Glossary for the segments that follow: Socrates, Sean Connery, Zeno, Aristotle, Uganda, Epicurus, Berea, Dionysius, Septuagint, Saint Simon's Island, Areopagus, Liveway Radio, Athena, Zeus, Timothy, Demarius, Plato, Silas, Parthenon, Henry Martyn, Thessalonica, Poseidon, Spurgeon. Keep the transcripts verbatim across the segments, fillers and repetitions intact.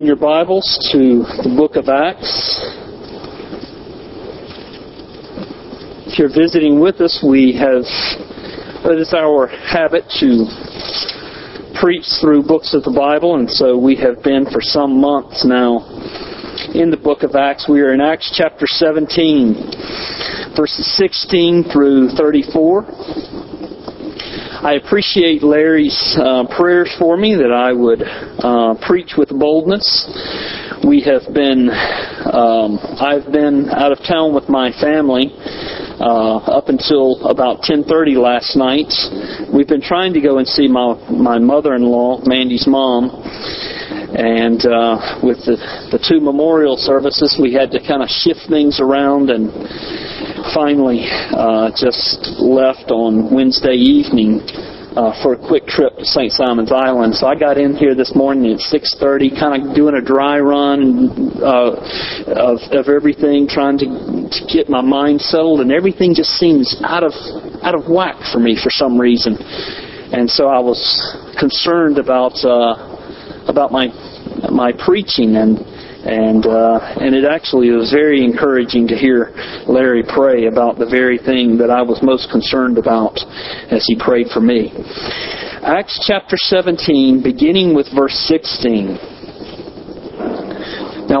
Your Bibles to the book of Acts. If you're visiting with us, we have, it is our habit to preach through books of the Bible, and so we have been for some months now in the book of Acts. We are in Acts chapter seventeen, verses sixteen through thirty-four. I appreciate Larry's uh, prayers for me that I would uh, preach with boldness. We have been, um, I've been out of town with my family uh, up until about ten thirty last night. We've been trying to go and see my, my mother-in-law, Mandy's mom, and uh, with the, the two memorial services, we had to kind of shift things around and finally uh, just left on Wednesday evening uh, for a quick trip to Saint Simon's Island. So I got in here this morning at six thirty, kind of doing a dry run uh, of, of everything, trying to, to get my mind settled, and everything just seems out of out of whack for me for some reason. And so I was concerned about uh, about my my preaching and. And uh, and it actually was very encouraging to hear Larry pray about the very thing that I was most concerned about as he prayed for me. Acts chapter seventeen, beginning with verse sixteen. Now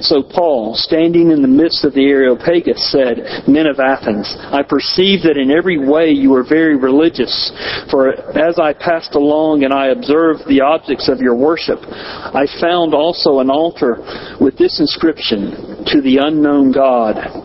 So Paul, standing in the midst of the Areopagus, said, "Men of Athens, I perceive that in every way you are very religious. For as I passed along and I observed the objects of your worship, I found also an altar with this inscription, 'To the unknown God.'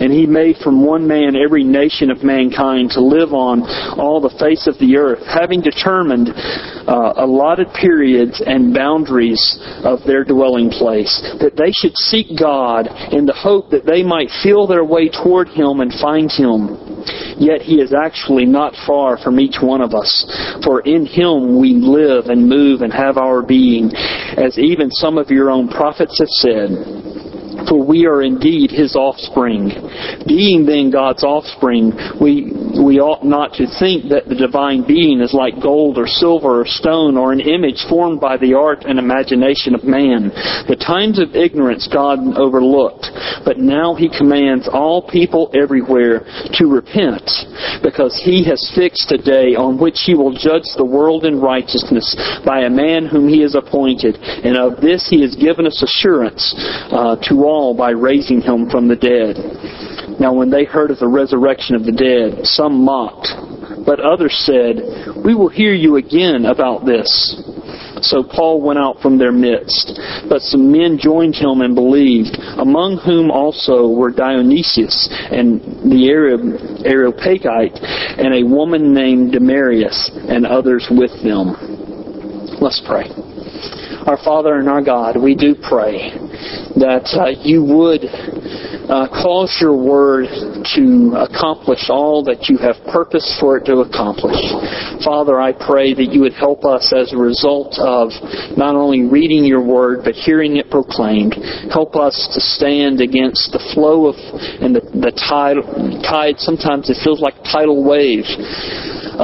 And he made from one man every nation of mankind to live on all the face of the earth, having determined uh, allotted periods and boundaries of their dwelling place, that they should seek God in the hope that they might feel their way toward him and find him. Yet he is actually not far from each one of us, for in him we live and move and have our being, as even some of your own prophets have said. For we are indeed his offspring. Being then God's offspring, we we ought not to think that the divine being is like gold or silver or stone or an image formed by the art and imagination of man. The times of ignorance God overlooked, but now he commands all people everywhere to repent, because he has fixed a day on which he will judge the world in righteousness by a man whom he has appointed, and of this he has given us assurance uh, to all by raising him from the dead." Now when they heard of the resurrection of the dead, some mocked, but others said, "We will hear you again about this." So Paul went out from their midst, but some men joined him and believed, among whom also were Dionysius and the Arab, Areopagite, and a woman named Demarius, and others with them. Let's pray. Our Father and our God, we do pray that uh, you would uh, cause your word to accomplish all that you have purposed for it to accomplish. Father, I pray that you would help us as a result of not only reading your word, but hearing it proclaimed. Help us to stand against the flow of and the, the tide, tide. Sometimes it feels like tidal wave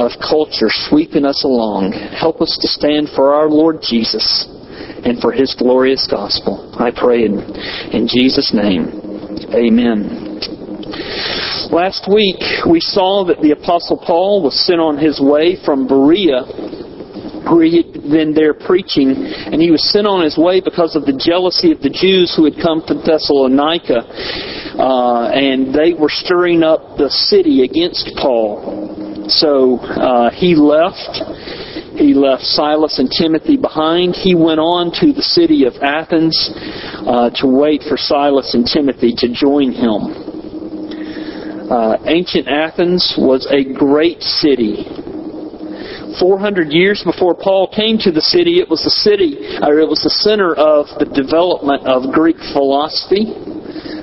of culture sweeping us along. Help us to stand for our Lord Jesus and for His glorious gospel. I pray in, in Jesus' name. Amen. Last week we saw that the Apostle Paul was sent on his way from Berea, where he had been there preaching, and he was sent on his way because of the jealousy of the Jews who had come to Thessalonica, uh, and they were stirring up the city against Paul. So uh, he left. He left Silas and Timothy behind. He went on to the city of Athens uh, to wait for Silas and Timothy to join him. Uh, ancient Athens was a great city. four hundred years before Paul came to the city, it was the city, or it was the center of the development of Greek philosophy.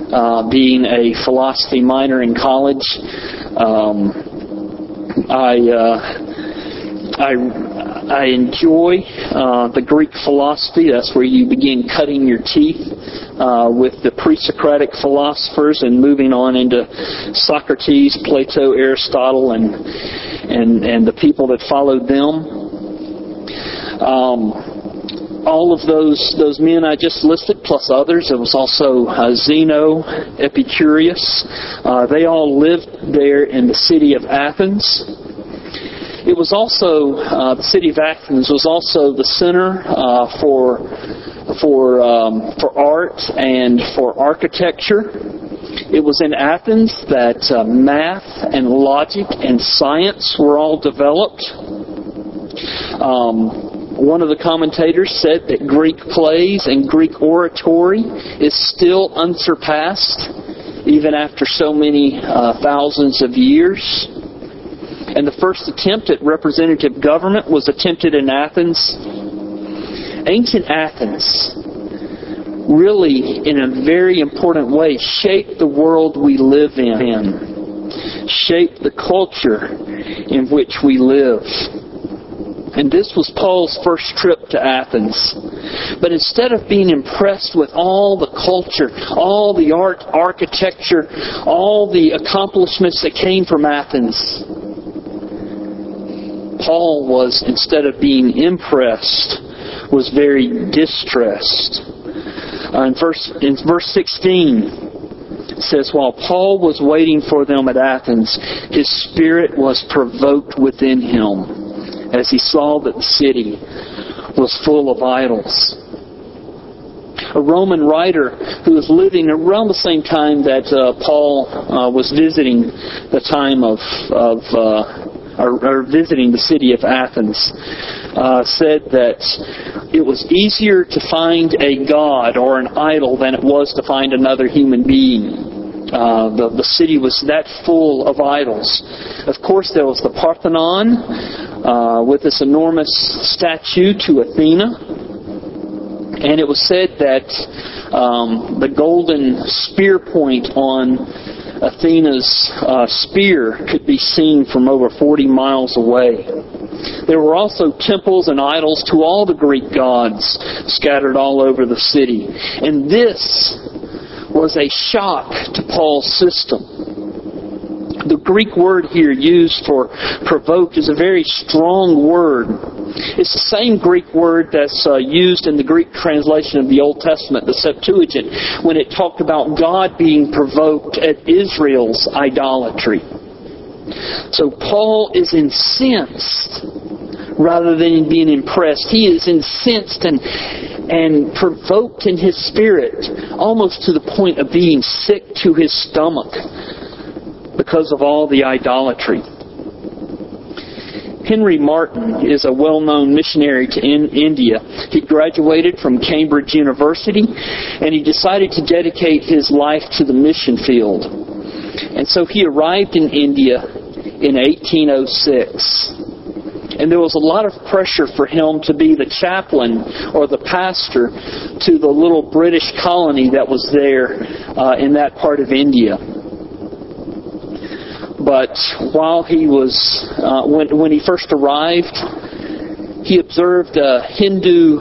Uh, being a philosophy minor in college, um, I, uh, I, I enjoy uh, the Greek philosophy. That's where you begin cutting your teeth uh, with the pre-Socratic philosophers and moving on into Socrates, Plato, Aristotle, and. And, and the people that followed them. Um, all of those those men I just listed, plus others. It was also uh, Zeno, Epicurus. Uh, they all lived there in the city of Athens. It was also, uh, the city of Athens was also the center uh, for, for, um, for art and for architecture. It was in Athens that uh, math and logic and science were all developed. Um, one of the commentators said that Greek plays and Greek oratory is still unsurpassed, even after so many uh, thousands of years. And the first attempt at representative government was attempted in Athens. Ancient Athens really, in a very important way, shape the world we live in, shape the culture in which we live. And this was Paul's first trip to Athens. But instead of being impressed with all the culture, all the art, architecture, all the accomplishments that came from Athens, Paul was, instead of being impressed, was very distressed. Uh, in, verse, in verse sixteen, it says, while Paul was waiting for them at Athens, his spirit was provoked within him as he saw that the city was full of idols. A Roman writer who was living around the same time that uh, Paul uh, was visiting the time of... of uh, or visiting the city of Athens, uh, said that it was easier to find a god or an idol than it was to find another human being. Uh, the, the city was that full of idols. Of course, there was the Parthenon uh, with this enormous statue to Athena. And it was said that um, the golden spear point on Athena's uh, spear could be seen from over forty miles away. There were also temples and idols to all the Greek gods scattered all over the city. And this was a shock to Paul's system. The Greek word here used for provoked is a very strong word. It's the same Greek word that's uh, used in the Greek translation of the Old Testament, the Septuagint, when it talked about God being provoked at Israel's idolatry. So Paul is incensed rather than being impressed. He is incensed and, and provoked in his spirit, almost to the point of being sick to his stomach because of all the idolatry. Henry Martyn is a well-known missionary to in India. He graduated from Cambridge University, and he decided to dedicate his life to the mission field. And so he arrived in India in eighteen oh six. And there was a lot of pressure for him to be the chaplain or the pastor to the little British colony that was there uh, in that part of India. But while he was, uh, when, when he first arrived, he observed a Hindu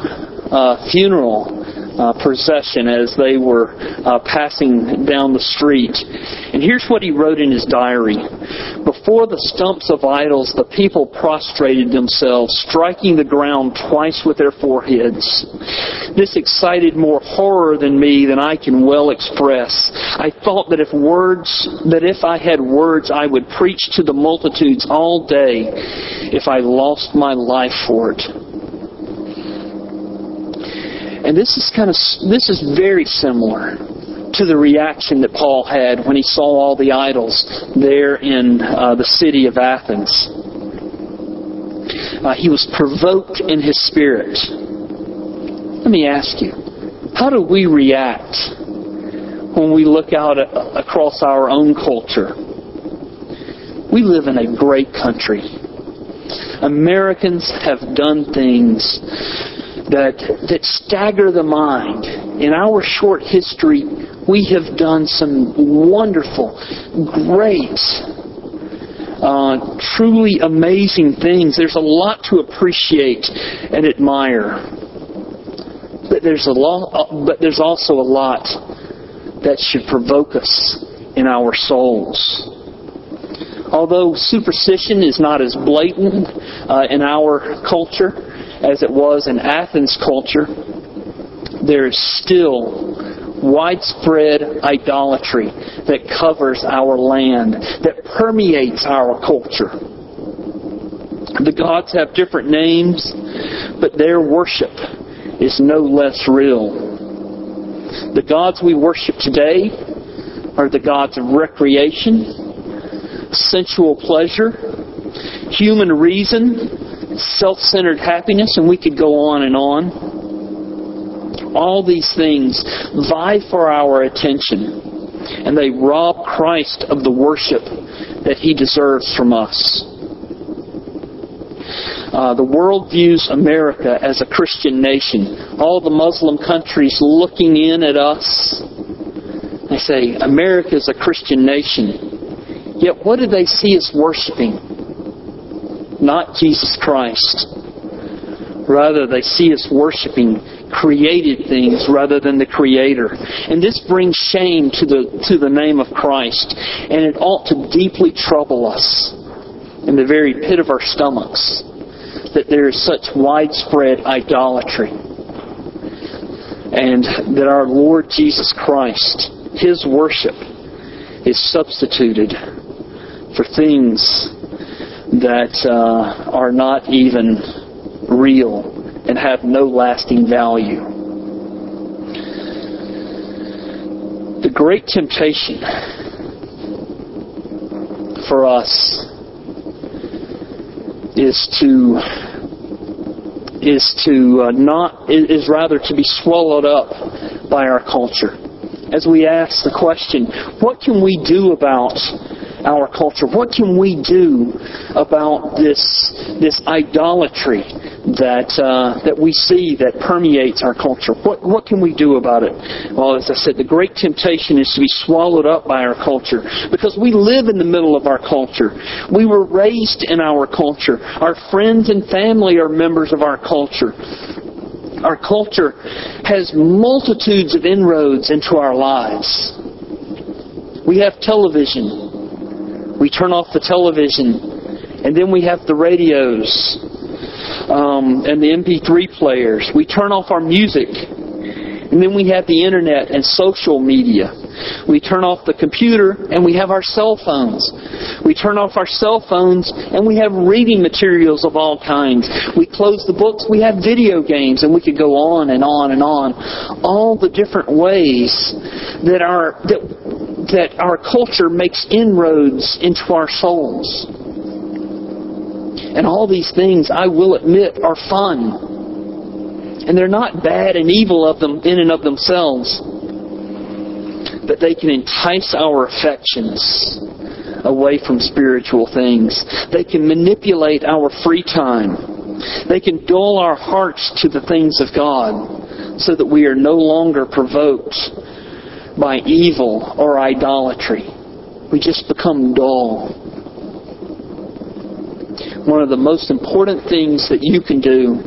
uh, funeral uh, procession as they were uh, passing down the street. And here's what he wrote in his diary. Before the stumps of idols, the people prostrated themselves, striking the ground twice with their foreheads. This excited more horror than me than I can well express. I thought that if words, that if I had words, I would preach to the multitudes all day if I lost my life for it. And this is kind of this is very similar to the reaction that Paul had when he saw all the idols there in uh, the city of Athens. Uh, he was provoked in his spirit. Let me ask you, how do we react when we look out at, across our own culture? We live in a great country. Americans have done things that that stagger the mind. In our short history, we have done some wonderful, great, uh, truly amazing things. There's a lot to appreciate and admire. But there's a lot, but there's also a lot that should provoke us in our souls. Although superstition is not as blatant uh, in our culture as it was in Athens' culture, there is still widespread idolatry that covers our land, that permeates our culture. The gods have different names, but their worship is no less real. The gods we worship today are the gods of recreation, sensual pleasure, human reason, self-centered happiness, and we could go on and on. All these things vie for our attention, and they rob Christ of the worship that He deserves from us. Uh, the world views America as a Christian nation. All the Muslim countries looking in at us, they say, America is a Christian nation. Yet what do they see us worshiping? Not Jesus Christ. Rather, they see us worshiping created things rather than the Creator. And this brings shame to the to the name of Christ. And it ought to deeply trouble us in the very pit of our stomachs that there is such widespread idolatry. And that our Lord Jesus Christ, His worship, is substituted for things that uh, are not even real and have no lasting value. The great temptation for us is to is to uh, not is rather to be swallowed up by our culture. As we ask the question, what can we do about our culture? What can we do about this this idolatry that uh, that we see that permeates our culture? What what can we do about it? Well, as I said, the great temptation is to be swallowed up by our culture, because we live in the middle of our culture. We were raised in our culture. Our friends and family are members of our culture. Our culture has multitudes of inroads into our lives. We have television. We turn off the television. And then we have the radios um, and the M P three players. We turn off our music. And then we have the internet and social media. We turn off the computer and we have our cell phones. We turn off our cell phones and we have reading materials of all kinds. We close the books, we have video games, and we could go on and on and on. All the different ways that our, that, that our culture makes inroads into our souls. And all these things, I will admit, are fun. And they're not bad and evil of them in and of themselves. But they can entice our affections away from spiritual things. They can manipulate our free time. They can dull our hearts to the things of God so that we are no longer provoked by evil or idolatry. We just become dull. One of the most important things that you can do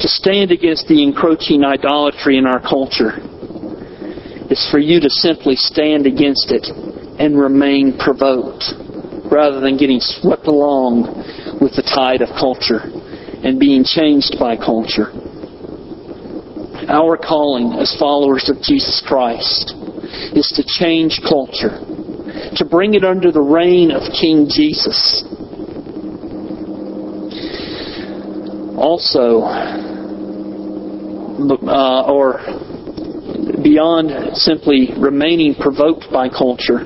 to stand against the encroaching idolatry in our culture is for you to simply stand against it and remain provoked rather than getting swept along with the tide of culture and being changed by culture. Our calling as followers of Jesus Christ is to change culture, to bring it under the reign of King Jesus. Also, uh, or beyond simply remaining provoked by culture,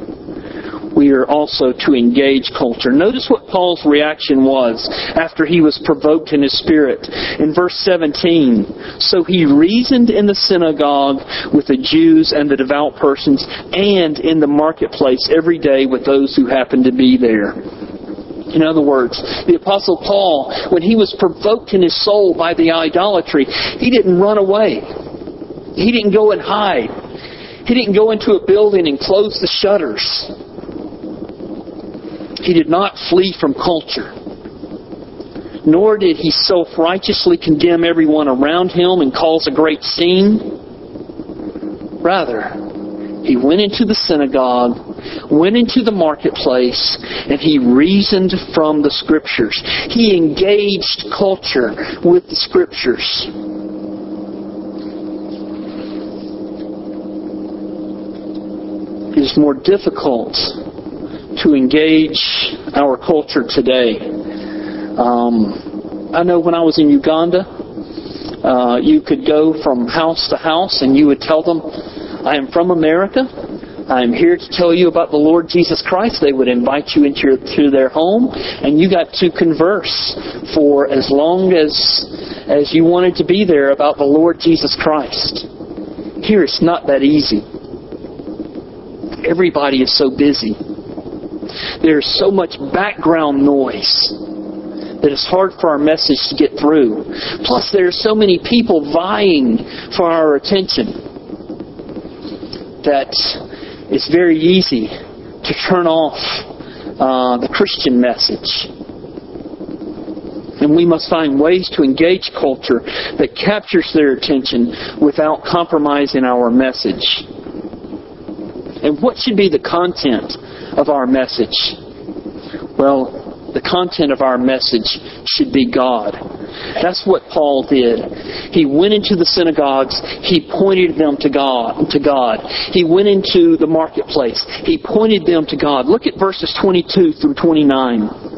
we are also to engage culture. Notice what Paul's reaction was after he was provoked in his spirit. In verse seventeen, so he reasoned in the synagogue with the Jews and the devout persons, and in the marketplace every day with those who happened to be there. In other words, the Apostle Paul, when he was provoked in his soul by the idolatry, he didn't run away. He didn't go and hide. He didn't go into a building and close the shutters. He did not flee from culture, nor did he self-righteously condemn everyone around him and cause a great scene. Rather, he went into the synagogue, went into the marketplace, and he reasoned from the Scriptures. He engaged culture with the Scriptures. It is more difficult to engage our culture today. Um, I know when I was in Uganda, uh, you could go from house to house and you would tell them, I am from America. I am here to tell you about the Lord Jesus Christ. They would invite you into your, to their home, and you got to converse for as long as, as you wanted to be there about the Lord Jesus Christ. Here it's not that easy. Everybody is so busy. There's so much background noise that it's hard for our message to get through. Plus, there are so many people vying for our attention that it's very easy to turn off uh, the Christian message. And we must find ways to engage culture that captures their attention without compromising our message. And what should be the content of our message? Well, the content of our message should be God. That's what Paul did. He went into the synagogues. He pointed them to God. To God. He went into the marketplace. He pointed them to God. Look at verses twenty-two through twenty-nine.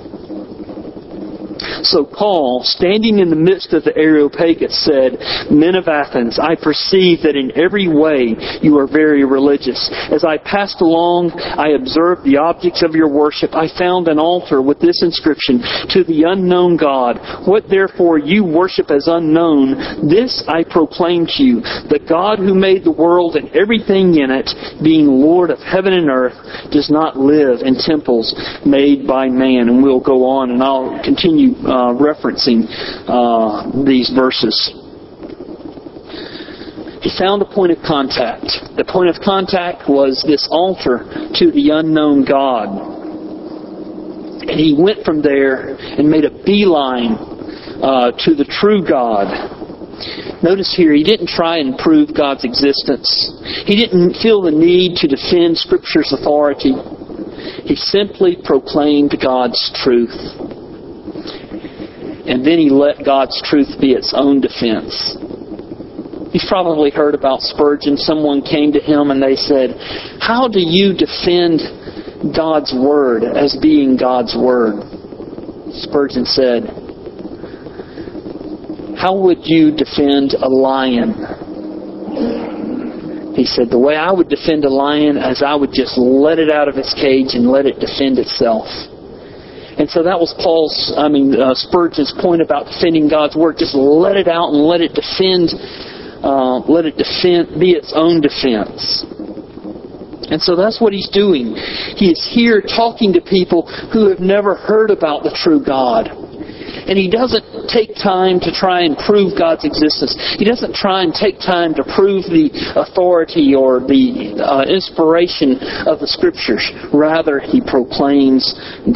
So Paul, standing in the midst of the Areopagus, said, Men of Athens, I perceive that in every way you are very religious. As I passed along, I observed the objects of your worship. I found an altar with this inscription, To the unknown God. What therefore you worship as unknown, this I proclaim to you, the God who made the world and everything in it, being Lord of heaven and earth, does not live in temples made by man. And we'll go on, and I'll continue Uh, referencing uh, these verses. He found a point of contact. The point of contact was this altar to the unknown God. And he went from there and made a beeline uh, to the true God. Notice here, he didn't try and prove God's existence. He didn't feel the need to defend Scripture's authority. He simply proclaimed God's truth. And then he let God's truth be its own defense. You've probably heard about Spurgeon. Someone came to him and they said, How do you defend God's Word as being God's Word? Spurgeon said, How would you defend a lion? He said, The way I would defend a lion is I would just let it out of its cage and let it defend itself. And so that was Paul's, I mean, uh, Spurgeon's point about defending God's Word. Just let it out and let it defend, uh, let it defend, be its own defense. And so that's what he's doing. He is here talking to people who have never heard about the true God. And he doesn't take time to try and prove God's existence. He doesn't try and take time to prove the authority or the uh, inspiration of the Scriptures. Rather, he proclaims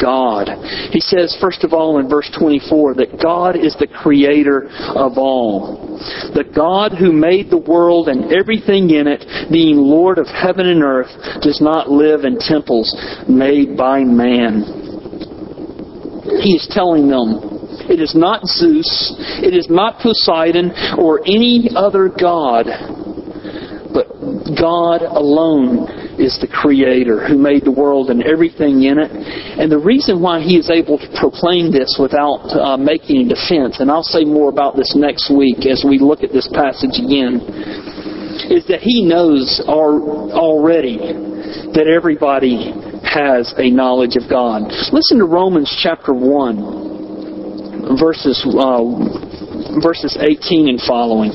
God. He says, first of all, in verse twenty-four, that God is the creator of all. The God who made the world and everything in it, being Lord of heaven and earth, does not live in temples made by man. He is telling them, it is not Zeus, it is not Poseidon, or any other god, but God alone is the Creator who made the world and everything in it. And the reason why he is able to proclaim this without uh, making a defense, and I'll say more about this next week as we look at this passage again, is that he knows already that everybody has a knowledge of God. Listen to Romans chapter one, verses uh, verses eighteen and following.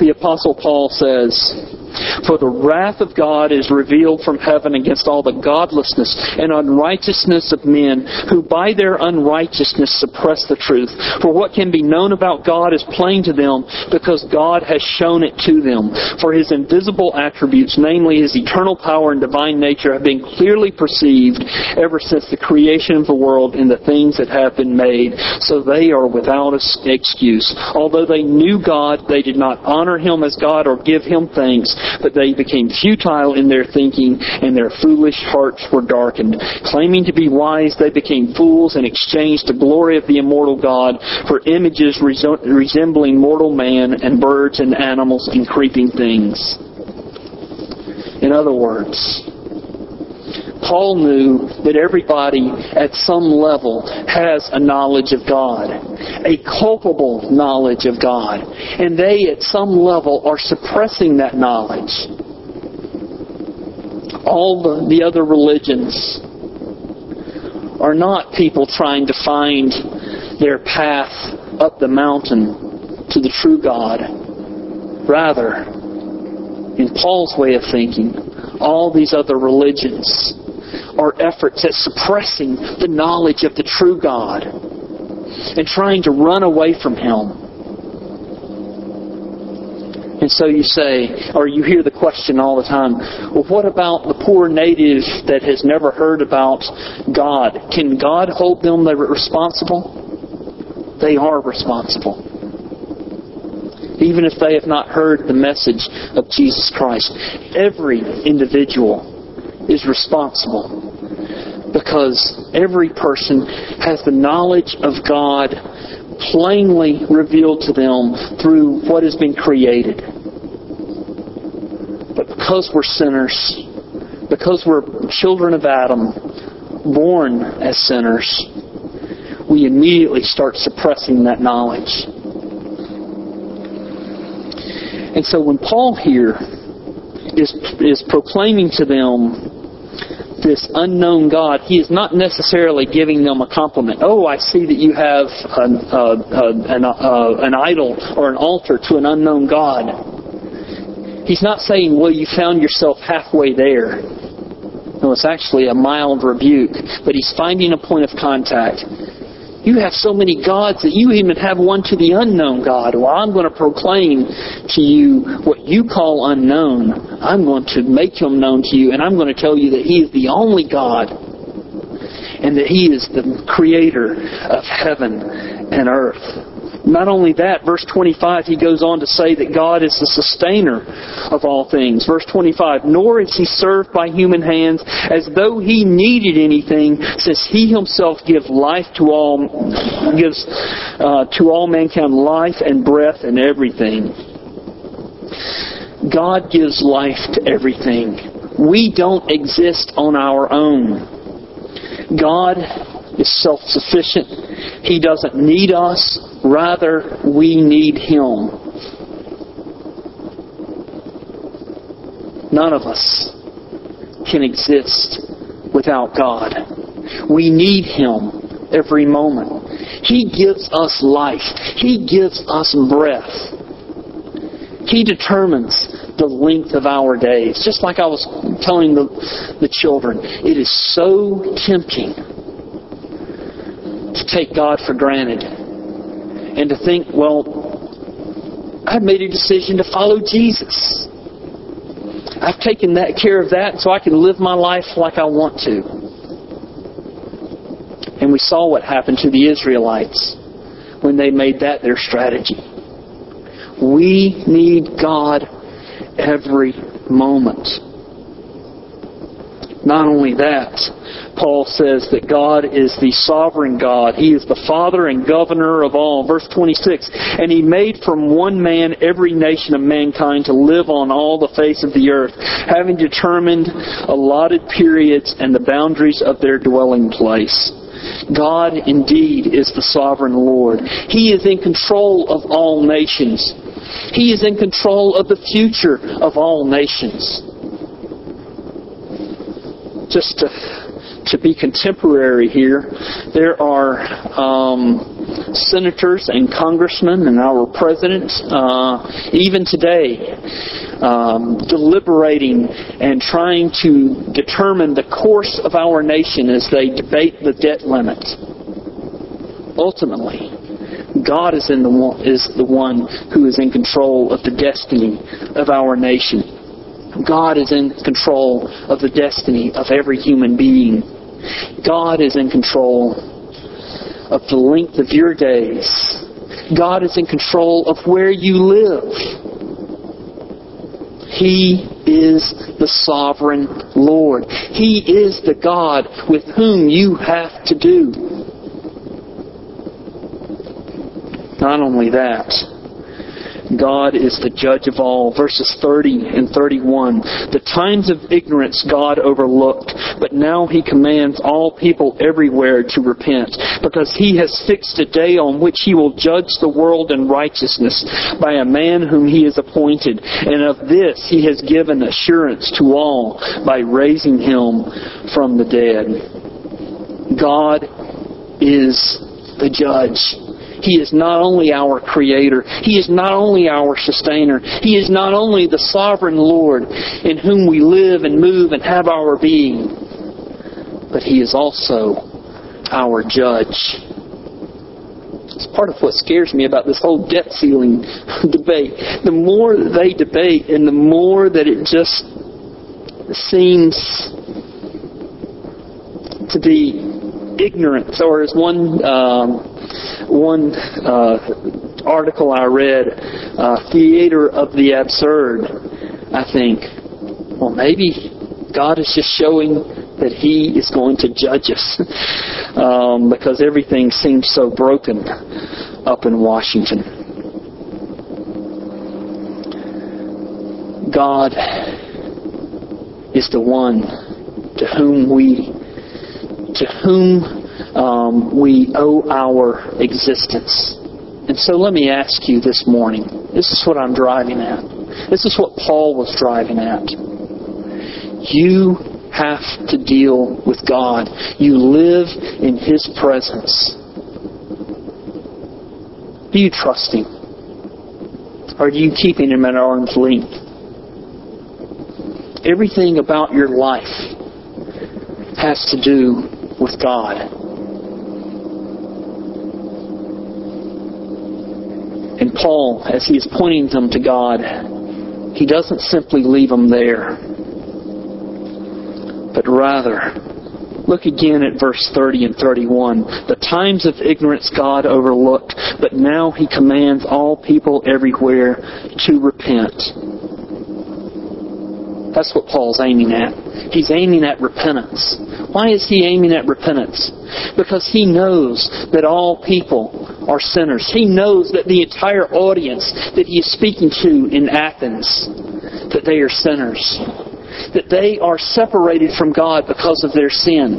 The Apostle Paul says, "For the wrath of God is revealed from heaven against all the godlessness and unrighteousness of men, who by their unrighteousness suppress the truth. For what can be known about God is plain to them, because God has shown it to them. For His invisible attributes, namely His eternal power and divine nature, have been clearly perceived ever since the creation of the world and the things that have been made. So they are without excuse. Although they knew God, they did not honor Him as God or give Him thanks, but they became futile in their thinking, and their foolish hearts were darkened. Claiming to be wise, they became fools and exchanged the glory of the immortal God for images resembling mortal man and birds and animals and creeping things." In other words, Paul knew that everybody at some level has a knowledge of God, a culpable knowledge of God, and they at some level are suppressing that knowledge. All the, the other religions are not people trying to find their path up the mountain to the true God. Rather, in Paul's way of thinking, all these other religions are efforts at suppressing the knowledge of the true God and trying to run away from Him. And so you say, or you hear the question all the time, well, what about the poor native that has never heard about God? Can God hold them responsible? They are responsible, even if they have not heard the message of Jesus Christ. Every individual is responsible, because every person has the knowledge of God plainly revealed to them through what has been created. But because we're sinners, because we're children of Adam, born as sinners, we immediately start suppressing that knowledge. And so when Paul here is, is proclaiming to them this unknown God, he is not necessarily giving them a compliment. Oh, I see that you have an, uh, an, uh, an idol or an altar to an unknown God. He's not saying, well, you found yourself halfway there. No, it's actually a mild rebuke, but he's finding a point of contact. You have so many gods that you even have one to the unknown God. Well, I'm going to proclaim to you what you call unknown. I'm going to make Him known to you, and I'm going to tell you that He is the only God, and that He is the creator of heaven and earth. Not only that, verse twenty-five, he goes on to say that God is the sustainer of all things. Verse twenty-five, "Nor is He served by human hands, as though He needed anything, since He Himself gives life to all, gives uh, to all mankind life and breath and everything." God gives life to everything. We don't exist on our own. God is self-sufficient. He doesn't need us. Rather, we need Him. None of us can exist without God. We need Him every moment. He gives us life. He gives us breath. He determines the length of our days. Just like I was telling the, the children, it is so tempting to take God for granted and to think, well, I've made a decision to follow Jesus. I've taken that care of that so I can live my life like I want to. And we saw what happened to the Israelites when they made that their strategy. We need God every moment. Not only that, Paul says that God is the sovereign God. He is the Father and Governor of all. Verse twenty-six, and He made from one man every nation of mankind to live on all the face of the earth, having determined allotted periods and the boundaries of their dwelling place. God indeed is the sovereign Lord. He is in control of all nations. He is in control of the future of all nations. Just to, to be contemporary here, there are um, senators and congressmen and our president, uh, even today, um, deliberating and trying to determine the course of our nation as they debate the debt limit. Ultimately, God is, in the one, is the one who is in control of the destiny of our nation. God is in control of the destiny of every human being. God is in control of the length of your days. God is in control of where you live. He is the sovereign Lord. He is the God with whom you have to do. Not only that, God is the judge of all. Verses thirty and thirty-one. The times of ignorance God overlooked, but now He commands all people everywhere to repent, because He has fixed a day on which He will judge the world in righteousness by a man whom He has appointed. And of this He has given assurance to all by raising Him from the dead. God is the judge. He is not only our Creator. He is not only our Sustainer. He is not only the sovereign Lord in whom we live and move and have our being, but He is also our Judge. It's part of what scares me about this whole debt ceiling debate. The more they debate and the more that it just seems to be ignorance, or as one... Um, One uh, article I read, uh, Theater of the Absurd, I think, well, maybe God is just showing that He is going to judge us um, because everything seems so broken up in Washington. God is the one to whom we, to whom Um, we owe our existence. And so let me ask you this morning, this is what I'm driving at. This is what Paul was driving at. You have to deal with God. You live in His presence. Do you trust Him? Or are you keeping Him at arm's length? Everything about your life has to do with God. And Paul, as he is pointing them to God, he doesn't simply leave them there. But rather, look again at verse thirty and thirty-one. The times of ignorance God overlooked, but now He commands all people everywhere to repent. That's what Paul's aiming at. He's aiming at repentance. Why is he aiming at repentance? Because he knows that all people are sinners. He knows that the entire audience that he is speaking to in Athens, that they are sinners. That they are separated from God because of their sin.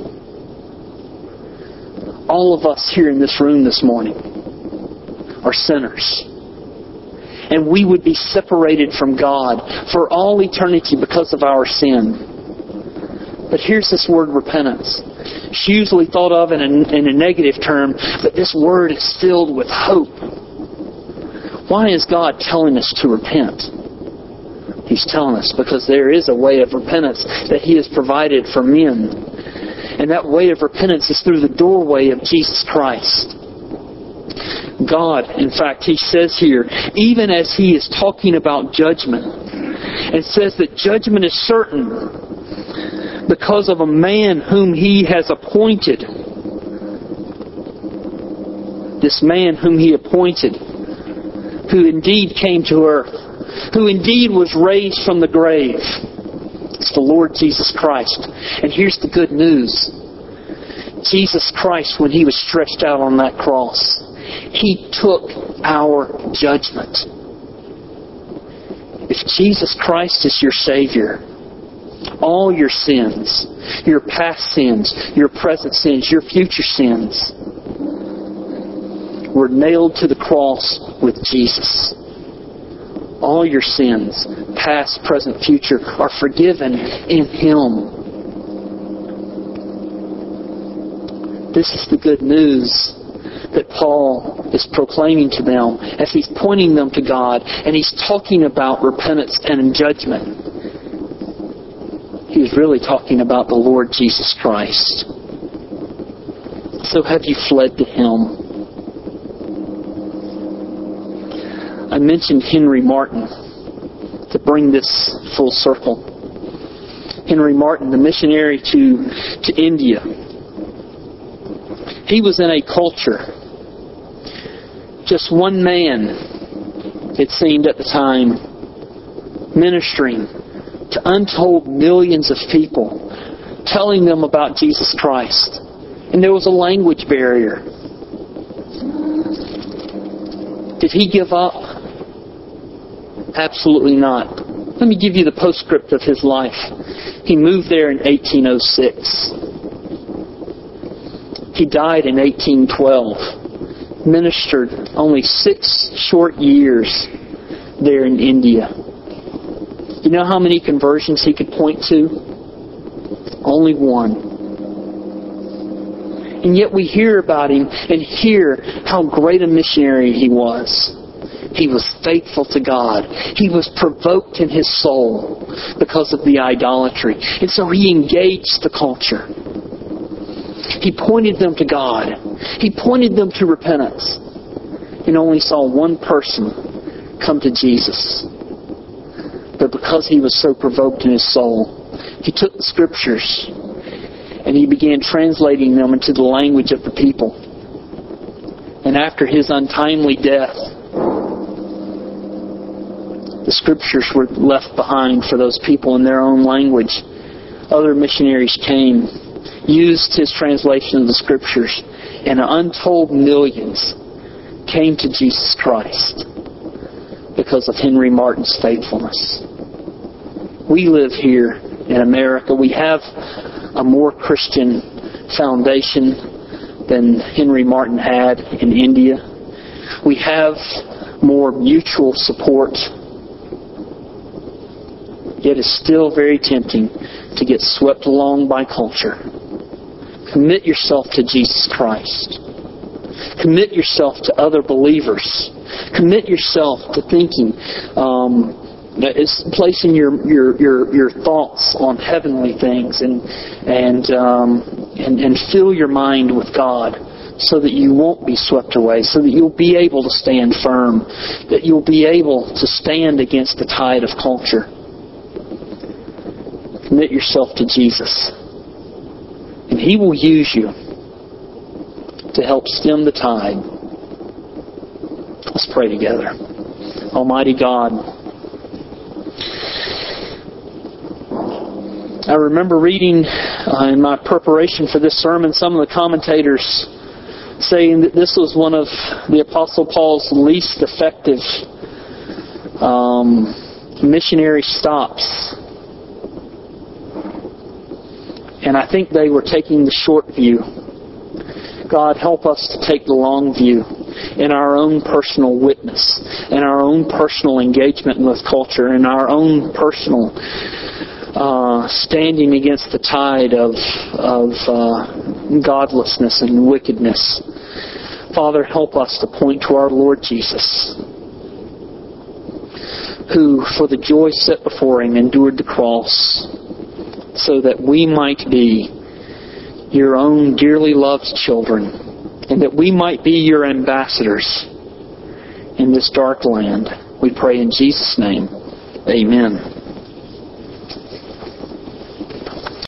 All of us here in this room this morning are sinners. And we would be separated from God for all eternity because of our sin. But here's this word repentance. It's usually thought of in a, in a negative term, but this word is filled with hope. Why is God telling us to repent? He's telling us because there is a way of repentance that He has provided for men. And that way of repentance is through the doorway of Jesus Christ. God, in fact, He says here, even as He is talking about judgment, and says that judgment is certain because of a man whom He has appointed. This man whom He appointed, who indeed came to earth, who indeed was raised from the grave. It's the Lord Jesus Christ. And here's the good news. Jesus Christ, when He was stretched out on that cross, He took our judgment. If Jesus Christ is your Savior, all your sins, your past sins, your present sins, your future sins, were nailed to the cross with Jesus. All your sins, past, present, future, are forgiven in Him. This is the good news that Paul is proclaiming to them as he's pointing them to God and he's talking about repentance and judgment. He's really talking about the Lord Jesus Christ. So have you fled to Him? I mentioned Henry Martyn to bring this full circle. Henry Martyn, the missionary to, to India. He was in a culture, just one man, it seemed at the time, ministering to untold millions of people, telling them about Jesus Christ. And there was a language barrier. Did he give up? Absolutely not. Let me give you the postscript of his life. He moved there in eighteen oh six. He died in eighteen twelve. Ministered only six short years there in India. You know how many conversions he could point to? Only one. And yet we hear about him and hear how great a missionary he was. He was faithful to God. He was provoked in his soul because of the idolatry. And so he engaged the culture. He pointed them to God. He pointed them to repentance. And only saw one person come to Jesus. But because he was so provoked in his soul, he took the Scriptures and he began translating them into the language of the people. And after his untimely death, the Scriptures were left behind for those people in their own language. Other missionaries came, used his translation of the Scriptures, and untold millions came to Jesus Christ because of Henry Martyn's faithfulness. We live here in America. We have a more Christian foundation than Henry Martyn had in India. We have more mutual support. Yet it's still very tempting to get swept along by culture. Commit yourself to Jesus Christ. Commit yourself to other believers. Commit yourself to thinking. Um, it's placing your, your your your thoughts on heavenly things and and um, and and fill your mind with God, so that you won't be swept away, so that you'll be able to stand firm, that you'll be able to stand against the tide of culture. Commit yourself to Jesus. And He will use you to help stem the tide. Let's pray together. Almighty God, I remember reading uh, in my preparation for this sermon some of the commentators saying that this was one of the Apostle Paul's least effective um, missionary stops. And I think they were taking the short view. God, help us to take the long view in our own personal witness, in our own personal engagement with culture, in our own personal uh, standing against the tide of, of uh, godlessness and wickedness. Father, help us to point to our Lord Jesus, who for the joy set before Him endured the cross, so that we might be your own dearly loved children, and that we might be your ambassadors in this dark land. We pray in Jesus' name. Amen.